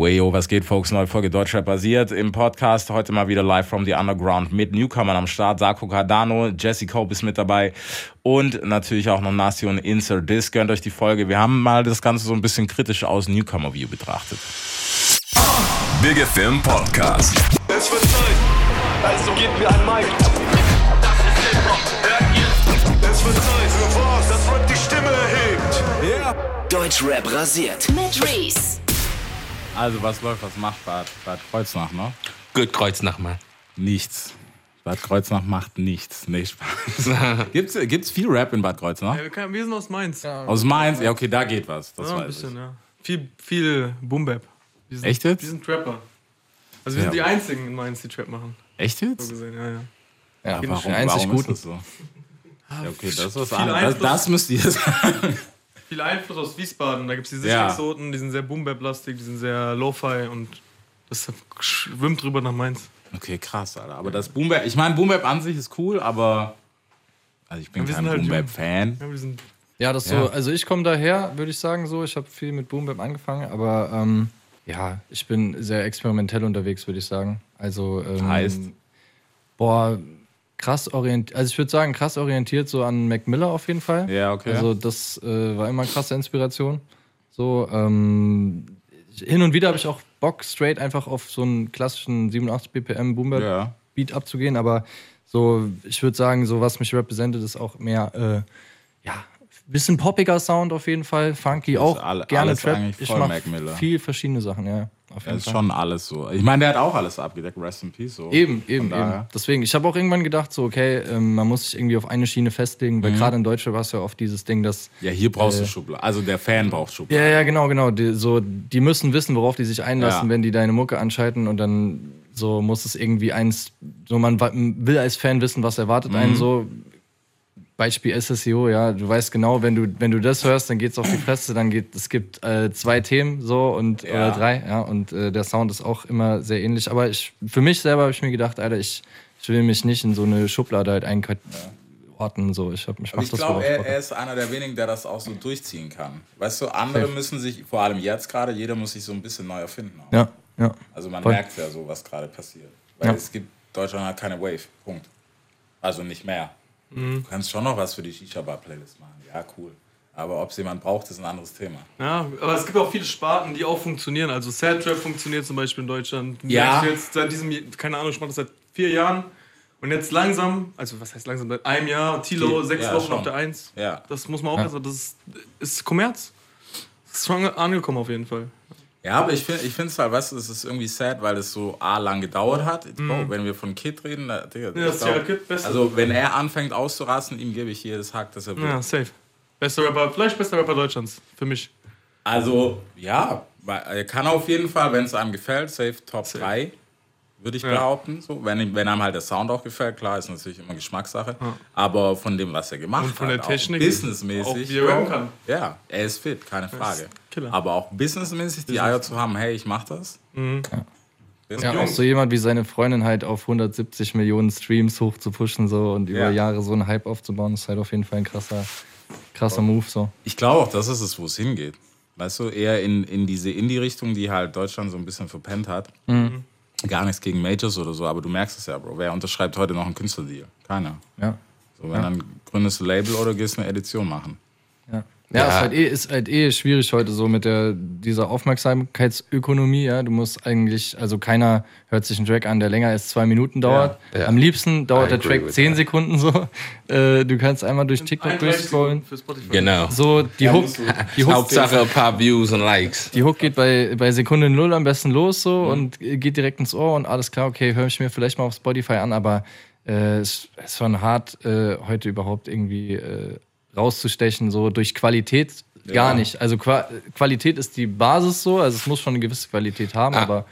Weyo, was geht, Folks? Neue Folge Deutschrap basiert im Podcast. Heute mal wieder live from the Underground mit Newcomern am Start. Sarko Cardano, Jesse Cope ist mit dabei und natürlich auch noch Nassi und Insert Disc. Gönnt euch die Folge. Wir haben mal das Ganze so ein bisschen kritisch aus Newcomer-View betrachtet. Big FM Podcast. Es wird Zeit. Also gebt mir ein Mic. Das ist Hip-Hop. Hört ihr? Es wird Zeit für was? Das Rap die Stimme erhebt. Ja. Yeah. Deutschrap rasiert. Mit Reese. Also, was läuft, was macht Bad Kreuznach, ne? Gut, Kreuznach mal. Nichts. Bad Kreuznach macht nichts. Nee, Spaß. Gibt's viel Rap in Bad Kreuznach? Ja, wir sind aus Mainz. Ja, aus Mainz? Ja, okay, da geht was. Das ja, weiß ein bisschen, ich. Ja. Viel Boom-Bap. Echt jetzt? Wir sind Trapper. Also, wir sind die Einzigen in Mainz, die Trap machen. Echt jetzt? So gesehen, ja. Ja, warum ist das so? Ja, okay, das ist was anderes. Das müsst ihr sagen. Viel Einfluss aus Wiesbaden, da gibt es die Sicherheitsnoten, ja. Die sind sehr Boom-Bap-lastig, die sind sehr Lo-Fi und das schwimmt drüber nach Mainz. Okay, krass, Alter. Aber das Boom-Bap, ich meine, Boom-Bap an sich ist cool, aber also ich bin kein halt Boom-Bap-Fan. Ja, das so, also ich komme daher, würde ich sagen so, ich habe viel mit Boom-Bap angefangen, aber ja, ich bin sehr experimentell unterwegs, würde ich sagen. Also, heißt? Boah, krass orientiert, also ich würde sagen, krass orientiert so an Mac Miller auf jeden Fall. Ja, okay. Also das war immer eine krasse Inspiration. So, hin und wieder habe ich auch Bock, straight einfach auf so einen klassischen 87 BPM Boom-Bap Beat abzugehen, aber so, ich würde sagen, so was mich repräsentiert, ist auch mehr, bisschen poppiger Sound auf jeden Fall, funky auch, gerne Trap. Ich mache viel verschiedene Sachen, ja. Das ist schon alles so. Ich meine, der hat auch alles abgedeckt, Rest in Peace. So. Eben. Deswegen, ich habe auch irgendwann gedacht, so okay, man muss sich irgendwie auf eine Schiene festlegen, weil gerade in Deutschland war es ja oft dieses Ding, dass... Ja, hier brauchst du Schublade. Also der Fan braucht Schublade. Ja, genau. Die müssen wissen, worauf die sich einlassen, wenn die deine Mucke anschalten und dann so muss es irgendwie eins... So man will als Fan wissen, was erwartet einen so... Beispiel SSIO, ja, du weißt genau, wenn du das hörst, dann geht's auf die Fresse, dann es gibt 2 Themen so und oder 3, ja, und der Sound ist auch immer sehr ähnlich, aber für mich selber habe ich mir gedacht, Alter, ich will mich nicht in so eine Schublade halt einordnen, so, ich glaube, er ist einer der wenigen, der das auch so durchziehen kann, weißt du, andere müssen sich, vor allem jetzt gerade, jeder muss sich so ein bisschen neu erfinden, auch. Ja. Also man merkt ja so, was gerade passiert, weil es gibt, Deutschland hat keine Wave, Punkt, also nicht mehr. Du kannst schon noch was für die Shisha-Bar-Playlist machen. Ja, cool. Aber ob es jemand braucht, ist ein anderes Thema. Ja, aber es gibt auch viele Sparten, die auch funktionieren. Also Sad Trap funktioniert zum Beispiel in Deutschland. Ja. Jetzt seit diesem, keine Ahnung, ich mache das seit 4 Jahren. Und jetzt langsam, also was heißt langsam, seit einem Jahr, Tilo, 6 Wochen schon auf der 1. Ja. Das muss man auch sagen, das ist Kommerz. Das ist schon angekommen auf jeden Fall. Ja, aber ich finde es halt, weißt du, es ist irgendwie sad, weil es so lang gedauert hat. Wenn wir von Kit reden, Digga, das ist ja Kit besser. Also, wenn er anfängt auszurasten, ihm gebe ich jedes Hack, dass er will. Ja, safe. Bester Rapper, vielleicht bester Rapper Deutschlands, für mich. Also, ja, er kann auf jeden Fall, wenn es einem gefällt, safe Top 3, würde ich behaupten. So, wenn einem halt der Sound auch gefällt, klar, ist natürlich immer Geschmackssache. Ja. Aber von dem, was er gemacht hat, und von der Technik, businessmäßig, wie er rappen kann. Ja, er ist fit, keine Frage. Killer. Aber auch businessmäßig die Eier zu haben, hey, ich mach das. Mhm. Ja, auch so jemand wie seine Freundin halt auf 170 Millionen Streams hoch zu pushen so, und über Jahre so einen Hype aufzubauen, ist halt auf jeden Fall ein krasser Move. So. Ich glaube auch, das ist es, wo es hingeht. Weißt du, eher in diese Indie-Richtung, die halt Deutschland so ein bisschen verpennt hat. Mhm. Gar nichts gegen Majors oder so, aber du merkst es ja, Bro. Wer unterschreibt heute noch einen Künstlerdeal? Keiner. Ja. So, wenn dann gründest du ein Label oder gehst eine Edition machen. Ja. Ja, ist halt eh schwierig heute so mit dieser Aufmerksamkeitsökonomie. Ja, du musst eigentlich, also keiner hört sich einen Track an, der länger als 2 Minuten dauert. Ja. Am liebsten dauert der Track 10 Sekunden so. Du kannst einmal durch TikTok durchscrollen. Genau. So die Hook. Die Hook Hauptsache ein paar Views und Likes. Die Hook geht bei Sekunde 0 am besten los so und geht direkt ins Ohr und alles klar, okay, höre ich mir vielleicht mal auf Spotify an, aber es ist schon hart, heute überhaupt irgendwie rauszustechen, so durch Qualität gar nicht. Also Qualität ist die Basis so, also es muss schon eine gewisse Qualität haben, aber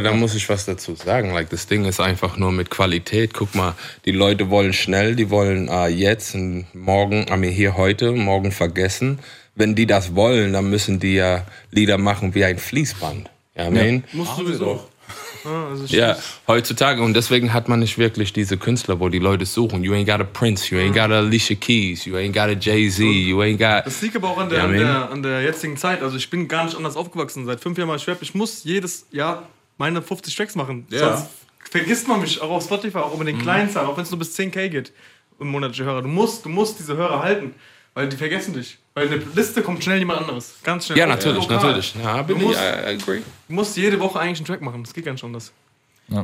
da muss ich was dazu sagen, like, das Ding ist einfach nur mit Qualität, guck mal, die Leute wollen schnell, die wollen jetzt und morgen, morgen vergessen. Wenn die das wollen, dann müssen die ja Lieder machen wie ein Fließband. Ja, musst du sowieso. Ja, heutzutage. Und deswegen hat man nicht wirklich diese Künstler, wo die Leute suchen. You ain't got a Prince, you ain't got a Alicia Keys, you ain't got a Jay-Z, you ain't got... Das liegt aber auch an der jetzigen Zeit. Also ich bin gar nicht anders aufgewachsen. Seit 5 Jahren mal Rap. Ich muss jedes Jahr meine 50 Tracks machen. Ja. Sonst vergisst man mich, auch auf Spotify, auch mit den kleinen Zahlen, auch wenn es nur bis 10.000 geht, im monatliche Hörer. Du musst diese Hörer halten, weil die vergessen dich. Weil eine Liste kommt schnell jemand anderes. Ganz schnell. Ja, natürlich. Ja, du musst jede Woche eigentlich einen Track machen. Das geht ganz schön anders.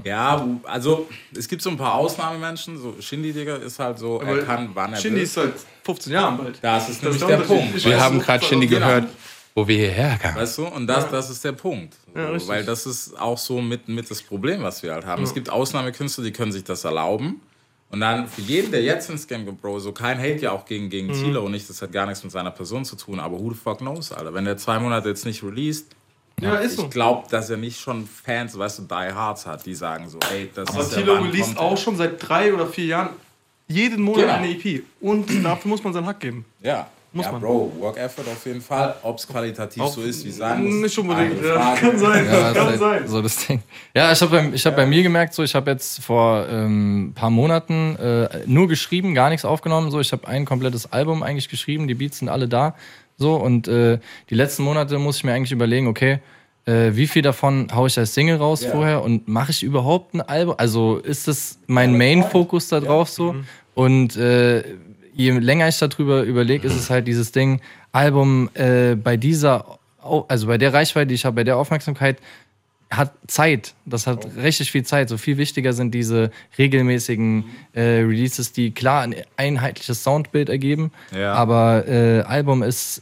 Ja, also es gibt so ein paar Ausnahmemenschen. So Shindy, Digga, ist halt so, aber er kann, wann er will. Shindy ist seit 15 Jahren bald. Das ist nämlich der Punkt. Wir haben gerade Shindy gehört, wo wir hierher kamen. Weißt du, und das ist der Punkt. Ja, weil das ist auch so mit das Problem, was wir halt haben. Ja. Es gibt Ausnahmekünstler, die können sich das erlauben. Und dann für jeden, der jetzt ins Game geht, Bro, so kein Hate ja auch gegen Tilo und nicht, das hat gar nichts mit seiner Person zu tun, aber who the fuck knows, Alter. Wenn der 2 Monate jetzt nicht released, ich glaube, dass er nicht schon Fans, weißt du, Die Hards hat, die sagen so, ey, das aber ist Tilo released auch schon seit 3 oder 4 Jahren jeden Monat eine EP. Und dafür muss man seinen Hack geben. Ja. Muss man. Bro, Work Effort auf jeden Fall. Ob es qualitativ so ist, wie sagen muss. Nicht unbedingt. Kann sein, kann sein. So das Ding. Ja, ich hab bei mir gemerkt, so, ich habe jetzt vor paar Monaten nur geschrieben, gar nichts aufgenommen. So, ich habe ein komplettes Album eigentlich geschrieben, die Beats sind alle da. So, und die letzten Monate muss ich mir eigentlich überlegen, okay, wie viel davon haue ich als Single raus vorher und mache ich überhaupt ein Album? Also ist das mein Main-Fokus da drauf so? Und je länger ich darüber überlege, ist es halt dieses Ding, Album bei der Reichweite, die ich habe, bei der Aufmerksamkeit, hat Zeit. Das hat richtig viel Zeit. So viel wichtiger sind diese regelmäßigen Releases, die klar ein einheitliches Soundbild ergeben. Ja. Aber Album ist,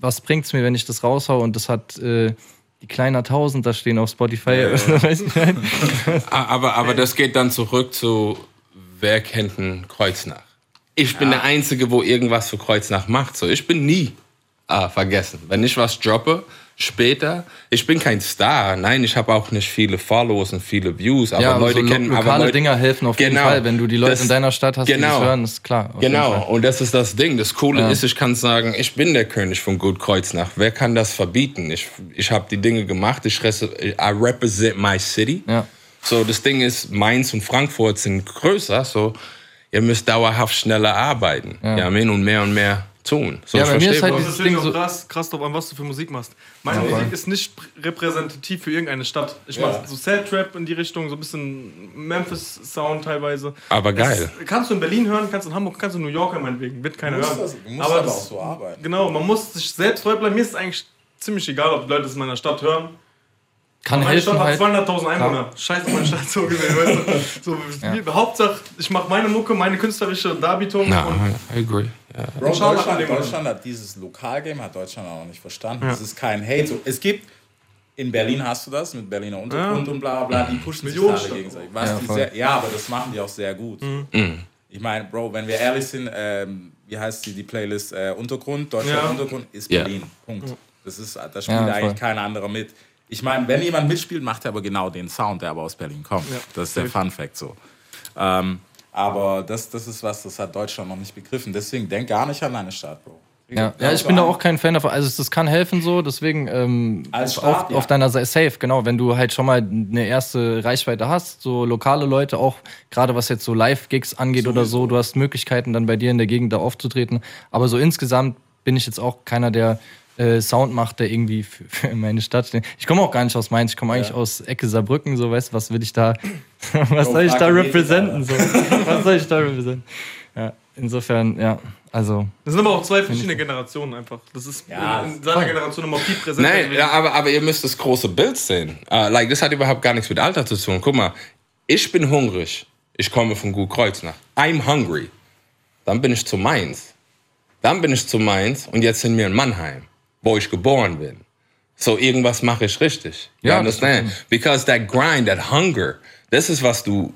was bringt's mir, wenn ich das raushaue und das hat... die kleiner Tausender stehen auf Spotify. Ja. aber das geht dann zurück zu, wer kennt denn Kreuznach? Ich bin der Einzige, wo irgendwas für Kreuznach macht. So, ich bin nie vergessen. Wenn ich was droppe, später, ich bin kein Star. Nein, ich habe auch nicht viele Follows und viele Views. Aber Leute kennen... lokale Dinger helfen auf jeden Fall. Wenn du die Leute in deiner Stadt hast, die das hören, ist klar. Genau, und das ist das Ding. Das Coole ist, ich kann sagen, ich bin der König von Gut Kreuznach. Wer kann das verbieten? Ich habe die Dinge gemacht. I represent my city. Ja. So, das Ding ist, Mainz und Frankfurt sind größer, so... Ihr müsst dauerhaft schneller arbeiten, und mehr tun. So, bei mir ist halt dieses Ding so krass drauf an, was du für Musik machst. Meine Musik ist nicht repräsentativ für irgendeine Stadt. Ich mache so Sad Trap in die Richtung, so ein bisschen Memphis Sound teilweise. Aber geil. Kannst du in Berlin hören, kannst du in Hamburg, kannst du in New York hören, meinetwegen. Wird keiner hören. Du musst aber auch so arbeiten. Genau, man muss sich selbst treu bleiben. Mir ist es eigentlich ziemlich egal, ob die Leute es in meiner Stadt hören. Meine Stadt hat 200.000 Einwohner. Scheiß auf meine Stadt, so gesehen, weißt du? Hauptsache, ich mache meine Mucke, meine künstlerische Darbietung. I agree. Ja. Bro, Deutschland hat dieses Lokalgame, hat Deutschland auch noch nicht verstanden. Das ist kein Hate. So, es gibt, in Berlin hast du das, mit Berliner Untergrund und bla bla, die pushen sich alle gegenseitig. Aber das machen die auch sehr gut. Mhm. Ich meine, Bro, wenn wir ehrlich sind, wie heißt die Playlist? Untergrund, Deutschland Untergrund ist Berlin. Punkt. Da spielt eigentlich kein anderer mit. Ich meine, wenn jemand mitspielt, macht er aber genau den Sound, der aber aus Berlin kommt. Ja. Das ist der Fun-Fact so. Aber das ist was, das hat Deutschland noch nicht begriffen. Deswegen denk gar nicht an deine Stadt, Bro. Ich bin da auch kein Fan davon. Also das kann helfen so, deswegen auf deiner Seite safe, genau. Wenn du halt schon mal eine erste Reichweite hast, so lokale Leute auch, gerade was jetzt so Live-Gigs angeht so oder so, du hast Möglichkeiten dann bei dir in der Gegend da aufzutreten. Aber so insgesamt bin ich jetzt auch keiner, der... Sound macht, der irgendwie für meine Stadt steht. Ich komme auch gar nicht aus Mainz, ich komme eigentlich aus Ecke Saarbrücken, so, weißt du, was will ich da, was soll ich da representen? Ja, insofern, also. Das sind aber auch 2 verschiedene Generationen einfach. Das ist in seiner Generation immer viel präsenter. Nein, aber ihr müsst das große Bild sehen. Das hat überhaupt gar nichts mit Alter zu tun. Guck mal, ich bin hungrig, ich komme von Gut Kreuznach. I'm hungry. Dann bin ich zu Mainz. Und jetzt sind wir in Mannheim, wo ich geboren bin. So, irgendwas mache ich richtig. You understand? Because that grind, that hunger, das ist, was du,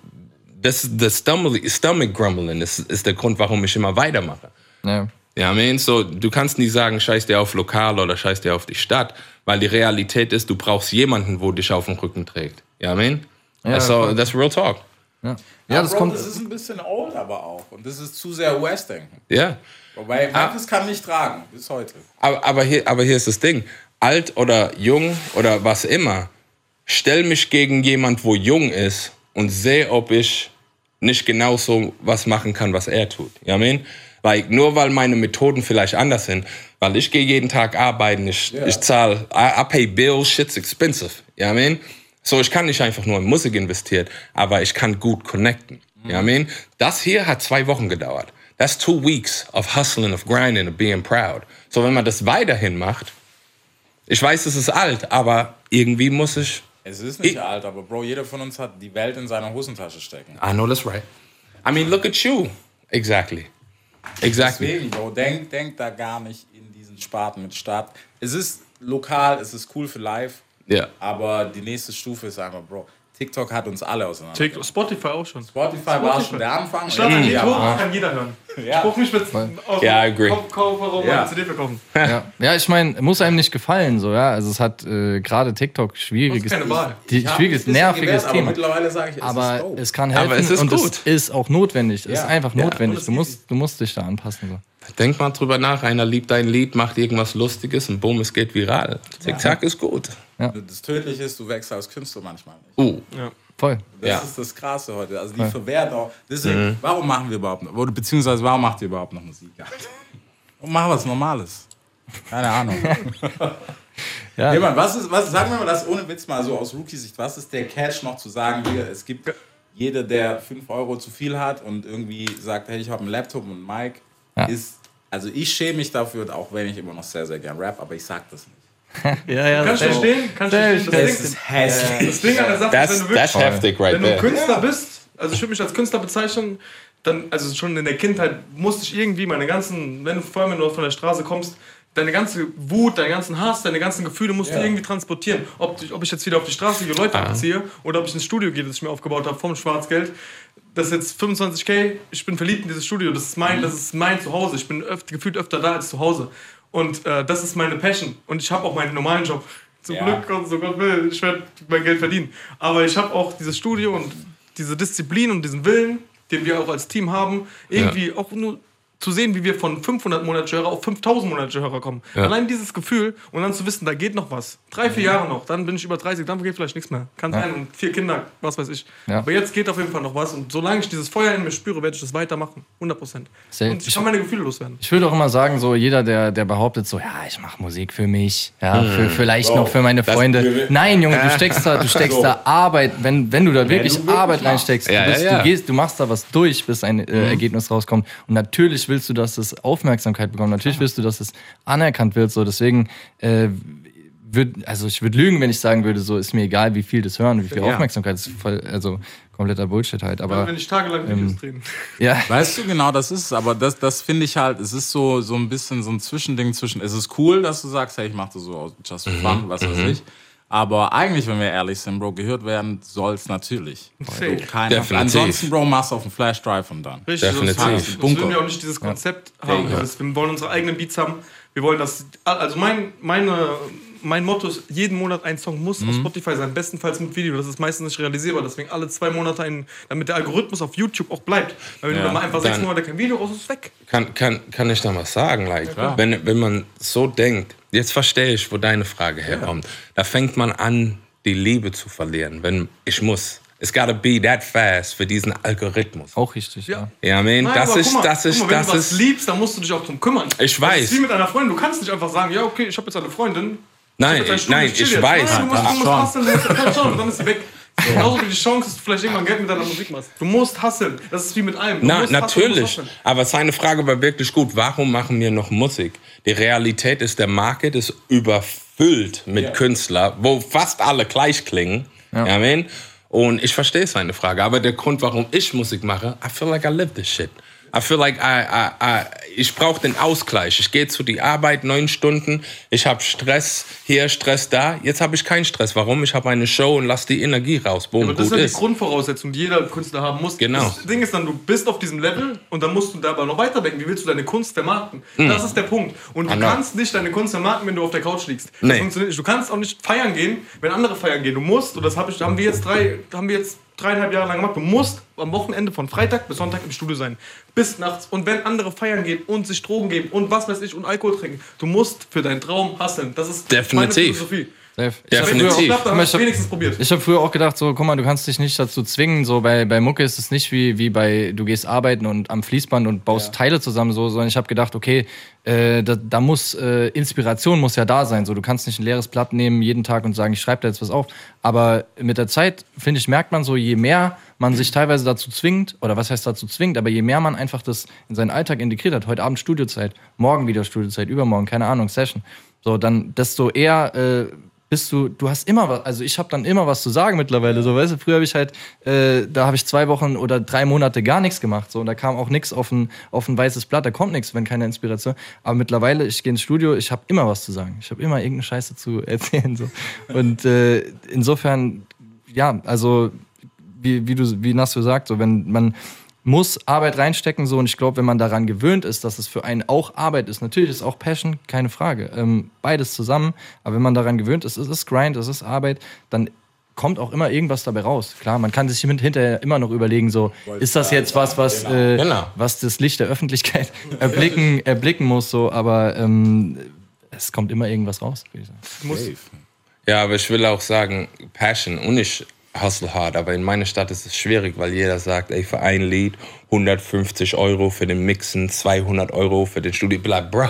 das ist das Stomach Grumbling, das ist der Grund, warum ich immer weitermache. Ja. Ja, I mean, so, du kannst nie sagen, scheiß dir auf Lokal oder scheiß dir auf die Stadt, weil die Realität ist, du brauchst jemanden, wo dich auf den Rücken trägt. Ja, I mean? Ja, so, that's real talk. Ja, ja, das Bro, kommt. Das ist ein bisschen old aber auch und das ist zu sehr Westdenken. Ja. Wobei, das kann nicht tragen, bis heute. Aber hier ist das Ding, alt oder jung oder was immer, stell mich gegen jemand, wo jung ist und sehe, ob ich nicht genauso was machen kann, was er tut. Ja, man? Weil nur weil meine Methoden vielleicht anders sind, weil ich gehe jeden Tag arbeiten, ich zahle, I pay bills, shit's expensive. Ja, man? So, ich kann nicht einfach nur in Musik investieren, aber ich kann gut connecten. Ja, man? Das hier hat 2 Wochen gedauert. That's 2 weeks of hustling, of grinding, of being proud. So, wenn man das weiterhin macht, ich weiß, es ist alt, aber irgendwie muss ich... Es ist nicht alt, aber Bro, jeder von uns hat die Welt in seiner Hosentasche stecken. I know that's right. I mean, look at you. Exactly. Deswegen, Bro, denk da gar nicht in diesen Sparten mit Stadt. Es ist lokal, es ist cool für live, aber die nächste Stufe ist einfach, Bro, TikTok hat uns alle auseinander. Spotify auch schon. Spotify war schon der Anfang. Ich glaube, die Tour kann jeder hören. Ja. Ich rufe mich mit dem Kopfkaufer rum und CD verkaufen. Ja, ich meine, muss einem nicht gefallen. So, ja. Also es hat gerade TikTok schwieriges, nerviges Thema. Aber mittlerweile sage ich, es kann helfen, aber es ist und gut. Es ist auch notwendig. Es ist einfach notwendig. Du musst dich da anpassen. So. Denk mal drüber nach. Einer liebt dein Lied, macht irgendwas Lustiges und boom, es geht viral. TikTok ist gut. Ja. Das Tödliche ist, du wächst als Künstler manchmal nicht. Voll. Das ist das Krasse heute. Also die verwehrt auch. Deswegen, warum machen wir überhaupt noch, beziehungsweise warum macht ihr überhaupt noch Musik? Und machen was Normales. Keine Ahnung. Ja. Hey Mann, sagen wir mal das ohne Witz mal so aus Rookie-Sicht, was ist der Catch noch zu sagen hier? Es gibt jeder, der 5 Euro zu viel hat und irgendwie sagt, hey, ich habe einen Laptop und einen Mic. Ja. Also ich schäme mich dafür, auch wenn ich immer noch sehr, sehr gern rap, aber ich sag das nicht. Ja, kannst du verstehen? Das Ding ist hässlich. Das Ding an der Sache ist, wenn du Künstler bist, also ich würde mich als Künstler bezeichnen, dann, also schon in der Kindheit musste ich irgendwie wenn du von der Straße kommst, deine ganze Wut, deinen ganzen Hass, deine ganzen Gefühle musst du irgendwie transportieren. Ob ich jetzt wieder auf die Straße gehe, Leute abziehe oder ob ich ins Studio gehe, das ich mir aufgebaut habe vom Schwarzgeld. Das ist jetzt 25.000, ich bin verliebt in dieses Studio, das ist mein Zuhause, ich bin gefühlt öfter da als zu Hause. Und das ist meine Passion. Und ich habe auch meinen normalen Job. Zum Glück, und so Gott will, ich werde mein Geld verdienen. Aber ich habe auch dieses Studio und diese Disziplin und diesen Willen, den wir auch als Team haben, irgendwie auch nur zu sehen, wie wir von 500 Monatshörer auf 5000 Monatshörer kommen. Ja. Allein dieses Gefühl und dann zu wissen, da geht noch was. 3-4 Jahre noch, dann bin ich über 30, dann geht vielleicht nichts mehr. Kann sein, und 4 Kinder, was weiß ich. Ja. Aber jetzt geht auf jeden Fall noch was und solange ich dieses Feuer in mir spüre, werde ich das weitermachen. 100%. Und ich kann meine Gefühle loswerden. Ich würde auch immer sagen, so jeder, der behauptet so, ja, ich mache Musik für mich, vielleicht noch für meine Freunde. Nein, Junge, du steckst da Arbeit, wenn du da wirklich Arbeit reinsteckst, du machst da was durch, bis ein Ergebnis rauskommt. Und natürlich willst du, dass es Aufmerksamkeit bekommt. Natürlich willst du, dass es anerkannt wird. So. Deswegen ich würde lügen, wenn ich sagen würde, so ist mir egal, wie viel das hören, wie viel Aufmerksamkeit. Das ist voll, also kompletter Bullshit halt. Aber wenn ich tagelang Videos drehen. Ja. Weißt du, genau, das ist es. Aber das finde ich halt, es ist so ein bisschen so ein Zwischending zwischen, es ist cool, dass du sagst, hey, ich mache das so just for fun, was weiß ich. Aber eigentlich, wenn wir ehrlich sind, Bro, gehört werden soll es natürlich. Definitiv. Ansonsten, Bro, machst du auf dem Flash Drive und dann. Richtig, definitiv. Sonst würden wir auch nicht dieses Konzept haben. Ja. Also, wir wollen unsere eigenen Beats haben. Wir wollen das. Also mein Motto ist, jeden Monat ein Song muss auf Spotify sein, bestenfalls mit Video. Das ist meistens nicht realisierbar, deswegen alle 2 Monate einen, damit der Algorithmus auf YouTube auch bleibt. Weil wenn du da mal einfach 6 Monate kein Video raus, ist es weg. Kann ich da was sagen? Wenn man so denkt, jetzt verstehe ich, wo deine Frage herkommt. Da fängt man an, die Liebe zu verlieren, wenn ich muss. It's gotta be that fast für diesen Algorithmus. Auch richtig, ja, I mean, wenn du was liebst, dann musst du dich auch drum kümmern. Ich weiß. Das ist wie mit einer Freundin. Du kannst nicht einfach sagen, ja, okay, ich habe jetzt eine Freundin. Nein, ich weiß. Du musst hustlen, dann ist sie weg. So. Genauso wie die Chance, dass du vielleicht irgendwann Geld mit deiner Musik machst. Du musst hustlen. Das ist wie mit allem. Natürlich. Aber seine Frage war wirklich gut. Warum machen wir noch Musik? Die Realität ist, der Market ist überfüllt mit Künstlern, wo fast alle gleich klingen. Ja. I mean? Und ich verstehe seine Frage. Aber der Grund, warum ich Musik mache, I feel like I live this shit. I feel like ich brauche den Ausgleich. Ich gehe zu die Arbeit, 9 Stunden. Ich habe Stress hier, Stress da. Jetzt habe ich keinen Stress. Warum? Ich habe eine Show und lasse die Energie raus. Boom, aber das ist ja die Grundvoraussetzung, die jeder Künstler haben muss. Genau. Das Ding ist dann, du bist auf diesem Level und dann musst du dabei noch weiterdenken. Wie willst du deine Kunst vermarkten? Das ist der Punkt. Und du kannst nicht deine Kunst vermarkten, wenn du auf der Couch liegst. Das funktioniert nicht. Du kannst auch nicht feiern gehen, wenn andere feiern gehen. Du musst, und das haben wir jetzt 3,5 Jahre lang gemacht. Du musst am Wochenende von Freitag bis Sonntag im Studio sein. Bis nachts. Und wenn andere feiern gehen und sich Drogen geben und was weiß ich und Alkohol trinken, du musst für deinen Traum hustlen. Das ist definitiv meine Philosophie. Ich habe früher auch gedacht, so, guck mal, du kannst dich nicht dazu zwingen, so bei Mucke ist es nicht wie bei, du gehst arbeiten und am Fließband und baust Teile zusammen, so, sondern ich habe gedacht, okay, da muss Inspiration muss ja da sein, so, du kannst nicht ein leeres Blatt nehmen jeden Tag und sagen, ich schreibe da jetzt was auf, aber mit der Zeit, finde ich, merkt man so, je mehr man sich teilweise dazu zwingt, oder was heißt dazu zwingt, aber je mehr man einfach das in seinen Alltag integriert hat, heute Abend Studiozeit, morgen wieder Studiozeit, übermorgen, keine Ahnung, Session, so, dann desto eher du hast immer was, also ich habe dann immer was zu sagen mittlerweile, so, weißt du, früher habe ich halt, da habe ich 2 Wochen oder 3 Monate gar nichts gemacht, so, und da kam auch nichts auf ein weißes Blatt, da kommt nichts, wenn keine Inspiration, aber mittlerweile, ich gehe ins Studio, ich habe immer was zu sagen, ich habe immer irgendeine Scheiße zu erzählen, so, und insofern, ja, also, wie Nassi sagt, so, wenn man muss Arbeit reinstecken, so, und ich glaube, wenn man daran gewöhnt ist, dass es für einen auch Arbeit ist, natürlich ist auch Passion, keine Frage, beides zusammen, aber wenn man daran gewöhnt ist, es ist Grind, es ist Arbeit, dann kommt auch immer irgendwas dabei raus. Klar, man kann sich hinterher immer noch überlegen, so, ist das jetzt was das Licht der Öffentlichkeit erblicken muss, so, aber es kommt immer irgendwas raus, würde ich sagen. Ja, aber ich will auch sagen, Passion und ich hustle hard, aber in meiner Stadt ist es schwierig, weil jeder sagt, ey, für ein Lied 150 € für den Mixen, 200 € für den Studio, bla, bro.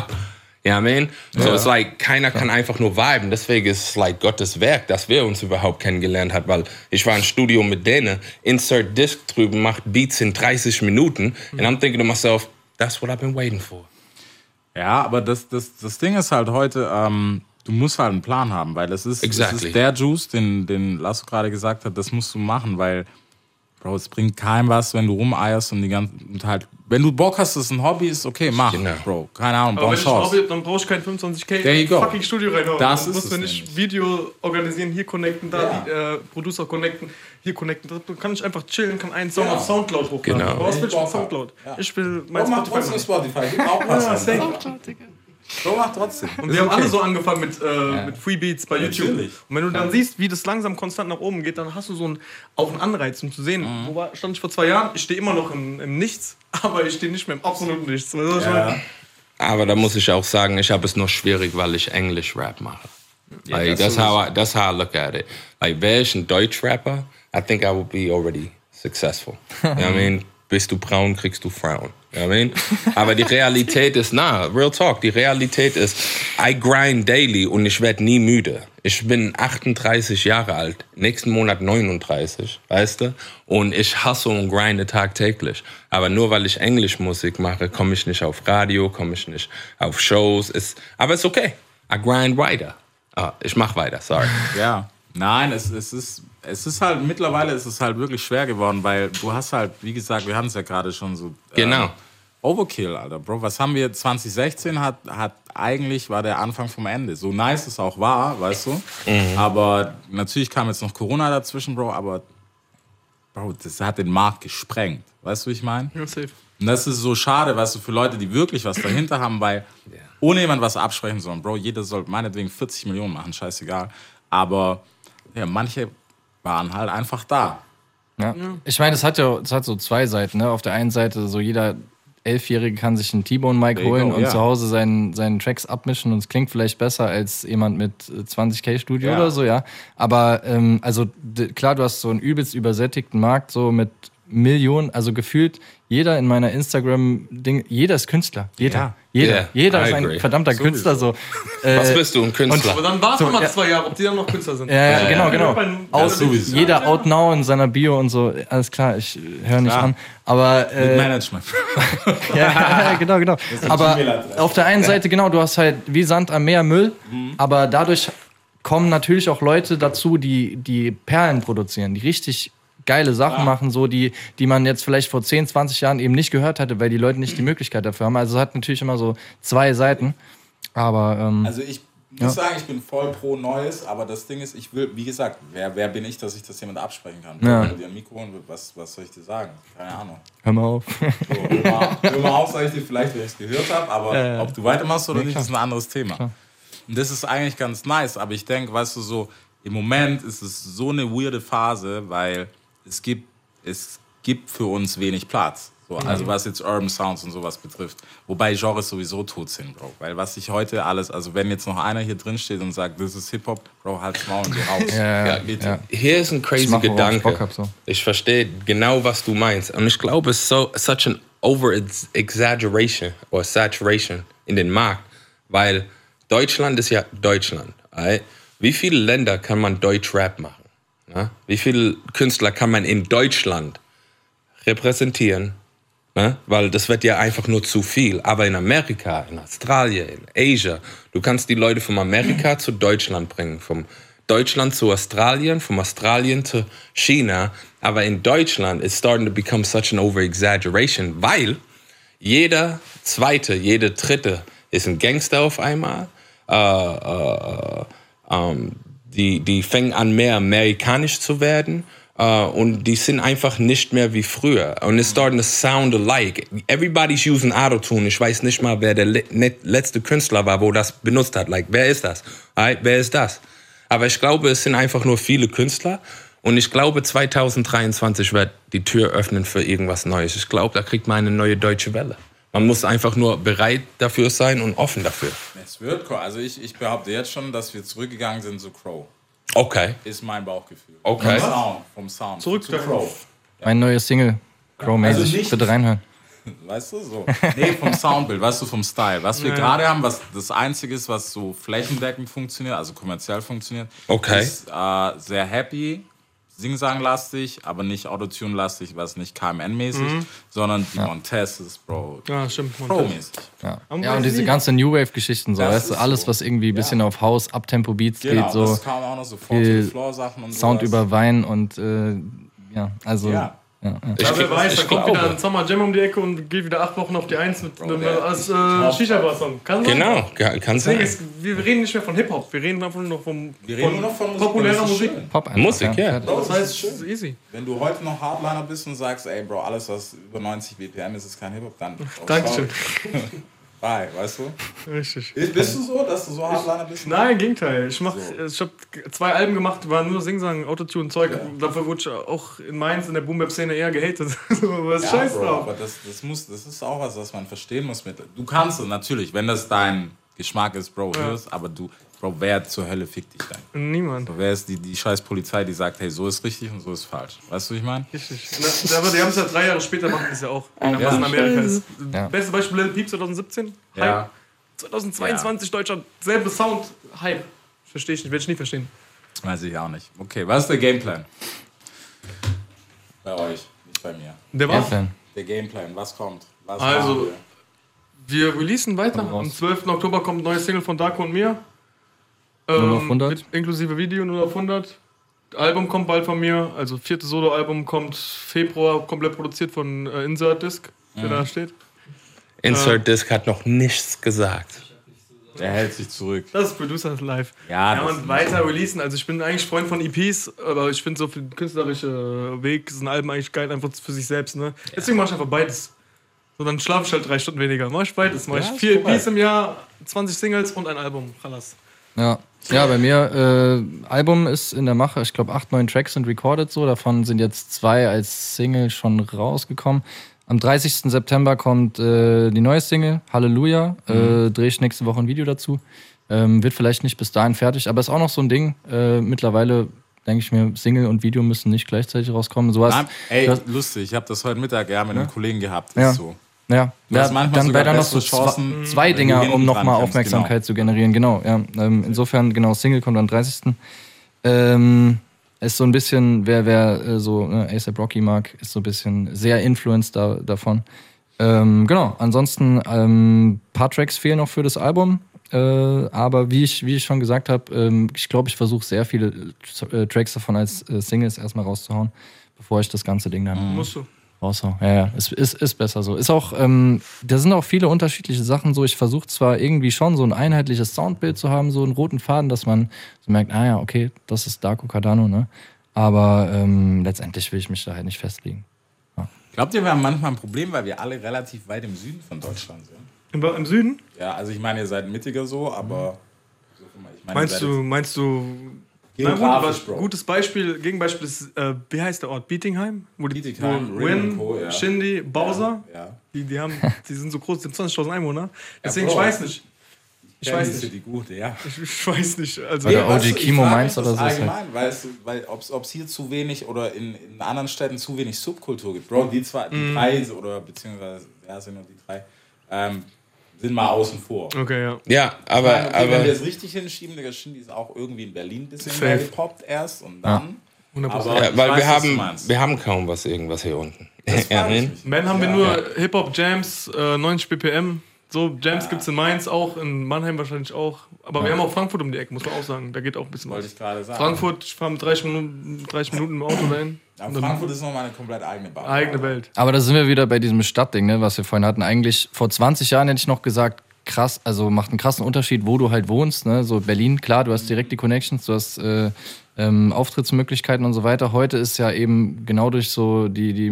Ja, man. So, ja. It's like, keiner kann einfach nur viben. Deswegen ist es like Gottes Werk, dass wir uns überhaupt kennengelernt haben, weil ich war im Studio mit denen, Insert Disc drüben, macht Beats in 30 Minuten. And I'm thinking to myself, that's what I've been waiting for. Ja, aber das Ding ist halt heute, du musst halt einen Plan haben, weil es ist der Juice, den Lasso gerade gesagt hat, das musst du machen, weil, Bro, es bringt keinem was, wenn du rumeierst und die ganze Zeit halt, wenn du Bock hast, dass es ein Hobby ist, okay, mach, genau. Bro, keine Ahnung, aber wenn ich ein Hobby hab, dann brauchst du kein 25.000 fucking Studio reinhauen. Das ist musst du nicht Video organisieren, hier connecten, da die Producer connecten, hier connecten, da kann ich einfach chillen, kann einen Song auf Soundcloud hochladen. Genau. Bro, was willst du auf Soundcloud? Ja. Ich will mein Spotify. Gib auch was. So, mach trotzdem. Und wir haben alle so angefangen mit Freebeats bei YouTube. Natürlich. Und wenn du dann siehst, wie das langsam konstant nach oben geht, dann hast du so einen Anreiz, um zu sehen, wo stand ich vor 2 Jahren? Ich stehe immer noch im Nichts, aber ich stehe nicht mehr im absoluten Nichts. Ja. Aber da muss ich auch sagen, ich habe es noch schwierig, weil ich Englisch-Rap mache. Yeah, like, that's how I look at it. Like, wäre ich ein Deutsch-Rapper, I think I would be already successful. You know what I mean? Bist du braun, kriegst du Frauen. You know what I mean? Aber die Realität ist, real talk, die Realität ist, I grind daily und ich werde nie müde. Ich bin 38 Jahre alt, nächsten Monat 39, weißt du? Und ich hustle und grinde tagtäglich. Aber nur weil ich Englischmusik mache, komme ich nicht auf Radio, komme ich nicht auf Shows. Aber ist okay. I grind weiter. Ich mache weiter, sorry. Ja, nein, es ist halt, mittlerweile ist es halt wirklich schwer geworden, weil du hast halt, wie gesagt, wir hatten es ja gerade schon so. Genau. Overkill, Alter, Bro. Was haben wir, 2016 hat eigentlich, war der Anfang vom Ende. So nice es auch war, weißt du. Aber natürlich kam jetzt noch Corona dazwischen, Bro, aber Bro, das hat den Markt gesprengt. Weißt du, wie ich meine? Ja, safe. Und das ist so schade, weißt du, für Leute, die wirklich was dahinter haben, weil ohne jemand was absprechen sollen, Bro, jeder soll meinetwegen 40 Millionen machen, scheißegal. Aber ja, manche waren halt einfach da. Ja. Ich meine, es hat so zwei Seiten. Ne? Auf der einen Seite, so jeder 11-Jährige kann sich einen T-Bone-Mic holen und zu Hause seinen Tracks abmischen und es klingt vielleicht besser als jemand mit 20.000 Studio oder so, ja. Aber also klar, du hast so einen übelst übersättigten Markt, so mit Millionen, also gefühlt jeder in meiner Instagram-Ding, jeder ist Künstler. Jeder ist ein verdammter Künstler. So. Was bist du, ein Künstler? Und dann war es so, mal 2 Jahre, ob die dann noch Künstler sind. Ja, genau. Jeder out now in seiner Bio und so. Alles klar, ich höre nicht an. Aber, mit Management. Ja, genau. Aber auf der einen Seite, genau, du hast halt wie Sand am Meer Müll, aber dadurch kommen natürlich auch Leute dazu, die Perlen produzieren, die richtig geile Sachen machen, so die man jetzt vielleicht vor 10, 20 Jahren eben nicht gehört hatte, weil die Leute nicht die Möglichkeit dafür haben. Also es hat natürlich immer so zwei Seiten. Aber also ich muss sagen, ich bin voll pro Neues, aber das Ding ist, ich will, wie gesagt, wer bin ich, dass ich das jemand absprechen kann? Ja. Wenn du dir ein Mikro holen willst, was soll ich dir sagen? Keine Ahnung. Hör mal auf. So, hör mal auf, sag ich dir vielleicht, wenn ich es gehört habe, aber ob du weitermachst oder nicht, ist ein anderes Thema. Klar. Und das ist eigentlich ganz nice, aber ich denke, weißt du, so im Moment ist es so eine weirde Phase, weil es gibt für uns wenig Platz. So, also was jetzt Urban Sounds und sowas betrifft. Wobei Genres sowieso tot sind, Bro. Weil was ich heute alles, also wenn jetzt noch einer hier drin steht und sagt, das ist Hip-Hop, Bro, halt's Maul und geh raus. Hier ist ein crazy Gedanke. Ich verstehe genau, was du meinst. Und ich glaube, es ist so, such an over-exaggeration oder saturation in den Markt. Weil Deutschland ist ja Deutschland. Right? Wie viele Länder kann man Deutsch-Rap machen? Na? Wie viele Künstler kann man in Deutschland repräsentieren? Ne? Weil das wird ja einfach nur zu viel. Aber in Amerika, in Australien, in Asia, du kannst die Leute von Amerika zu Deutschland bringen, vom Deutschland zu Australien, vom Australien zu China. Aber in Deutschland it's starting to become such an over-exaggeration, weil jeder Zweite, jeder Dritte ist ein Gangster auf einmal. Die fängen an, mehr amerikanisch zu werden. Und die sind einfach nicht mehr wie früher. Und it's starting to sound alike. Everybody's using Autotune. Ich weiß nicht mal, wer der letzte Künstler war, wo das benutzt hat. Like, wer ist das? Right? Wer ist das? Aber ich glaube, es sind einfach nur viele Künstler. Und ich glaube, 2023 wird die Tür öffnen für irgendwas Neues. Ich glaube, da kriegt man eine neue deutsche Welle. Man muss einfach nur bereit dafür sein und offen dafür. Es wird, also ich behaupte jetzt schon, dass wir zurückgegangen sind zu Cro. Okay. Ist mein Bauchgefühl. Okay. Vom Sound. Zurück zu Cro. Ja. Mein neues Single, Cro-mäßig. Also bitte reinhören. Weißt du, so. Nee, vom Soundbild, weißt du, vom Style. Was wir gerade haben, was das Einzige ist, was so flächendeckend funktioniert, also kommerziell funktioniert, ist sehr happy, singsanglastig, aber nicht Autotune-lastig, was nicht KMN-mäßig, sondern die Montez ist, Bro. Ja, stimmt, Pro-mäßig. Ja, und diese ganzen New Wave-Geschichten, so, weißt du, alles, was irgendwie ein bisschen auf House, Uptempo-Beats geht, so. Das kam auch noch so Floor-Sachen und so. Sound über Wein und, Ja. Ich kommt wieder ein Summer Jam um die Ecke und geht wieder 8 Wochen auf die Eins mit einem Shisha-Bar-Song. Genau, kann sein. Wir reden nicht mehr von Hip-Hop, wir reden einfach nur noch von populärer Musik. Pop einfach, Musik, ja. Bro, das heißt, schön. Ist easy. Wenn du heute noch Hardliner bist und sagst, ey Bro, alles was über 90 BPM ist, ist kein Hip-Hop, dann... Dankeschön. Bye, weißt du? Richtig. Bist du so, dass du so Hardliner bist? Nein, im Gegenteil. Ich habe 2 Alben gemacht, die waren nur Singsang, Autotune, Zeug. Ja. Dafür wurde ich auch in Mainz in der Boom-Bap-Szene eher gehatet. Was scheiß drauf. Aber das ist auch was man verstehen muss. Du kannst es natürlich, wenn das dein Geschmack ist, Bro, hörst, aber du, Bro, wer zur Hölle fickt dich dann? Niemand. So, wer ist die scheiß Polizei, die sagt, hey, so ist richtig und so ist falsch? Weißt du, was ich meine? Richtig. Aber die haben es ja 3 Jahre später machen, das ja auch, was in Amerika ist. Bestes Beispiel, Lil Pump 2017, Hype. 2022, Deutschland, selbe Sound, Hype. Verstehe ich nicht, werde ich nie verstehen. Weiß ich auch nicht. Okay, was ist der Gameplan? Bei euch, nicht bei mir. Der Gameplan, was kommt? Wir releasen weiter. Am 12. Oktober kommt ein neues Single von Darko und mir. 0 auf 100. Inklusive Video 0 auf 100. Album kommt bald von mir. Also 4. Soloalbum kommt Februar, komplett produziert von Insert Disc, der da steht. Insert Disc hat noch nichts gesagt. Der hält sich zurück. Das ist Producers Live. Ja man weiter releasen. Also ich bin eigentlich Freund von EPs, aber ich finde so für den künstlerischen Weg ist ein Album eigentlich geil, einfach für sich selbst. Ne? Deswegen mache ich einfach beides. So, dann schlafe ich halt 3 Stunden weniger. Mach ich beides. Mach ich 4 EPs im Jahr, 20 Singles und ein Album. Chalas. Ja, bei mir, Album ist in der Mache. Ich glaube, 8, 9 Tracks sind recorded so. Davon sind jetzt 2 als Single schon rausgekommen. Am 30. September kommt die neue Single, Halleluja. Drehe ich nächste Woche ein Video dazu. Wird vielleicht nicht bis dahin fertig, aber ist auch noch so ein Ding. Mittlerweile denke ich mir, Single und Video müssen nicht gleichzeitig rauskommen. So hast, lustig, ich habe das heute Mittag mit einem Kollegen gehabt. Das ist so. Ja, dann wäre da noch so Chancen, 2 Dinger, um nochmal Aufmerksamkeit zu generieren. Genau, ja. Insofern, Single kommt am 30. Ist so ein bisschen, wer so A$AP Rocky mag, ist so ein bisschen sehr influenced davon. Ansonsten ein paar Tracks fehlen noch für das Album. Aber wie ich schon gesagt habe, ich glaube, ich versuche sehr viele Tracks davon als Singles erstmal rauszuhauen, bevor ich das ganze Ding dann... Musst du. Awesome. Ja, ist besser so. Ist auch, da sind auch viele unterschiedliche Sachen so. Ich versuche zwar irgendwie schon so ein einheitliches Soundbild zu haben, so einen roten Faden, dass man so merkt, okay, das ist Darko Cardano, ne? Aber letztendlich will ich mich da halt nicht festlegen. Ja. Glaubt ihr, wir haben manchmal ein Problem, weil wir alle relativ weit im Süden von Deutschland sind? Im Süden? Ja, also ich meine, ihr seid mittiger so, aber... So, ich meine, meinst du Na gut, aber gutes Beispiel, Gegenbeispiel ist, wie heißt der Ort? Bietigheim? Wo die Bietigheim, Win, Co, ja. Shindy, Bowser, ja. Die sind so groß, die haben 20.000 Einwohner. Deswegen, ja, Bro, ich weiß nicht. Ich weiß nicht. Die gute, ja. Ich weiß nicht. Also nee, OG du, Kimo Mainz oder so. Allgemein, weil ob es hier zu wenig oder in anderen Städten zu wenig Subkultur gibt. Bro, die drei oder beziehungsweise, ja, sind nur die drei, sind mal außen vor. Okay, ja. Ja, aber wenn wir es richtig hinschieben, der Shindy ist auch irgendwie in Berlin ein bisschen mehr gepoppt erst und dann. Ja. Aber ja, weil wir haben kaum irgendwas hier unten. Wenn haben wir nur Hip-Hop-Jams, 90 BPM. So, Jams gibt's in Mainz auch, in Mannheim wahrscheinlich auch. Aber wir haben auch Frankfurt um die Ecke, muss man auch sagen. Da geht auch ein bisschen was. Frankfurt, ich fahre mit 30 Minuten im Auto dahin. Ja, Frankfurt ist nochmal eine komplett eigene Bahn. Eigene Welt. Aber da sind wir wieder bei diesem Stadtding, ne, was wir vorhin hatten. Eigentlich vor 20 Jahren hätte ich noch gesagt, krass, also macht einen krassen Unterschied, wo du halt wohnst. Ne? So Berlin, klar, du hast direkt die Connections, du hast Auftrittsmöglichkeiten und so weiter. Heute ist ja eben genau durch so die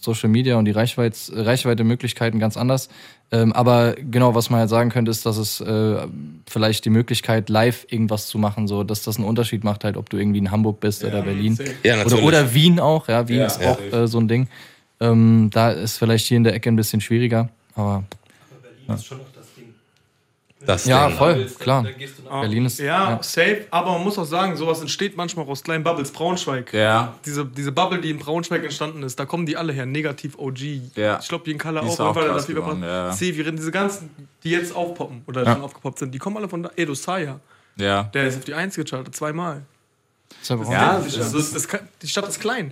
Social Media und die Reichweite-Möglichkeiten ganz anders. Aber genau, was man halt sagen könnte, ist, dass es vielleicht die Möglichkeit, live irgendwas zu machen, so dass das einen Unterschied macht, halt, ob du irgendwie in Hamburg bist oder Berlin. Ja, oder Wien auch. Ja, Wien ist auch so ein Ding. Da ist vielleicht hier in der Ecke ein bisschen schwieriger. Aber Berlin ist schon noch das Ding. Voll, klar. Berlin ist, safe. Aber man muss auch sagen, sowas entsteht manchmal aus kleinen Bubbles. Braunschweig. Ja. Diese Bubble, die in Braunschweig entstanden ist, da kommen die alle her. Negativ OG. Ja. Ich glaube, die in Kalle auch weil da viel Severin, diese ganzen, die jetzt aufpoppen oder schon aufgepoppt sind, die kommen alle von da. Edo Saiya. Ja. Der ist auf die 1 gechartet, zweimal. Die Stadt ist klein.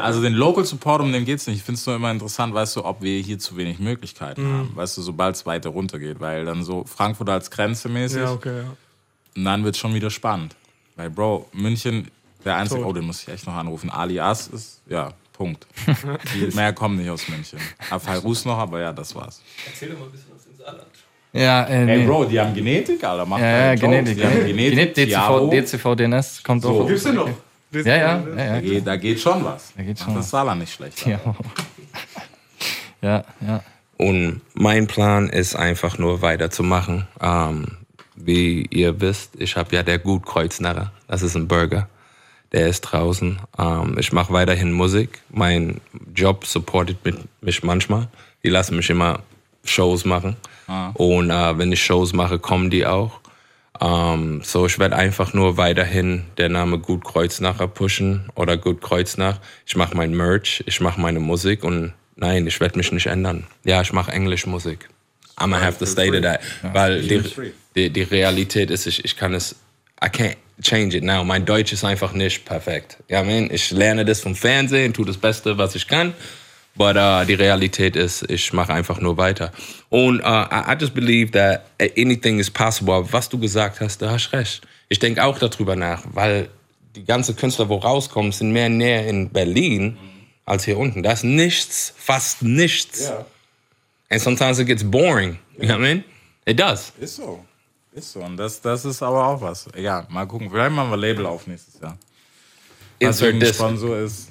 Also den Local Support, um den geht's nicht. Ich finde es nur immer interessant, weißt du, ob wir hier zu wenig Möglichkeiten haben. Weißt du, sobald es weiter runter geht, weil dann so Frankfurt als Grenze mäßig. Ja, okay, ja. Und dann wird es schon wieder spannend. Weil, Bro, München, der einzige, den muss ich echt noch anrufen. Alias ist, ja, Punkt. Mehr kommen nicht aus München. Auf Halus noch, aber ja, das war's. Erzähl doch mal ein bisschen aus dem Saarland. Ja, nee. Bro, die haben Genetik, Alter. Genetik. Die haben Genetik, DCV, DNS kommt so. Auch. Gibt's den noch? Ja. Da geht schon was. Da geht schon was. Das Saarland nicht schlecht. Ja. Und mein Plan ist einfach nur weiterzumachen. Wie ihr wisst, ich habe ja der Gut Kreuznacher. Das ist ein Burger. Der ist draußen. Ich mache weiterhin Musik. Mein Job supportet mich manchmal. Die lassen mich immer Shows machen. Und wenn ich Shows mache, kommen die auch. Ich werde einfach nur weiterhin der Name Gut Kreuznacher pushen oder Gut Kreuznach. Ich mache mein Merch, ich mache meine Musik und nein, ich werde mich nicht ändern. Ja, ich mache englische Musik. I'm gonna have to stay to that. Weil die Realität ist, ich kann es, I can't change it now. Mein Deutsch ist einfach nicht perfekt. Ja, ich lerne das vom Fernsehen, tue das Beste, was ich kann. But die Realität ist, ich mache einfach nur weiter. Und I just believe that anything is possible. Was du gesagt hast, du hast recht. Ich denke auch darüber nach, weil die ganzen Künstler, wo rauskommen, sind mehr näher in Berlin als hier unten. Da ist nichts, fast nichts. Yeah. And sometimes it gets boring. Yeah. You know what I mean? It does. Ist so. Und das ist aber auch was. Ja, mal gucken. Vielleicht machen wir Label auf nächstes Jahr. Insert Disc. Sponsor ist.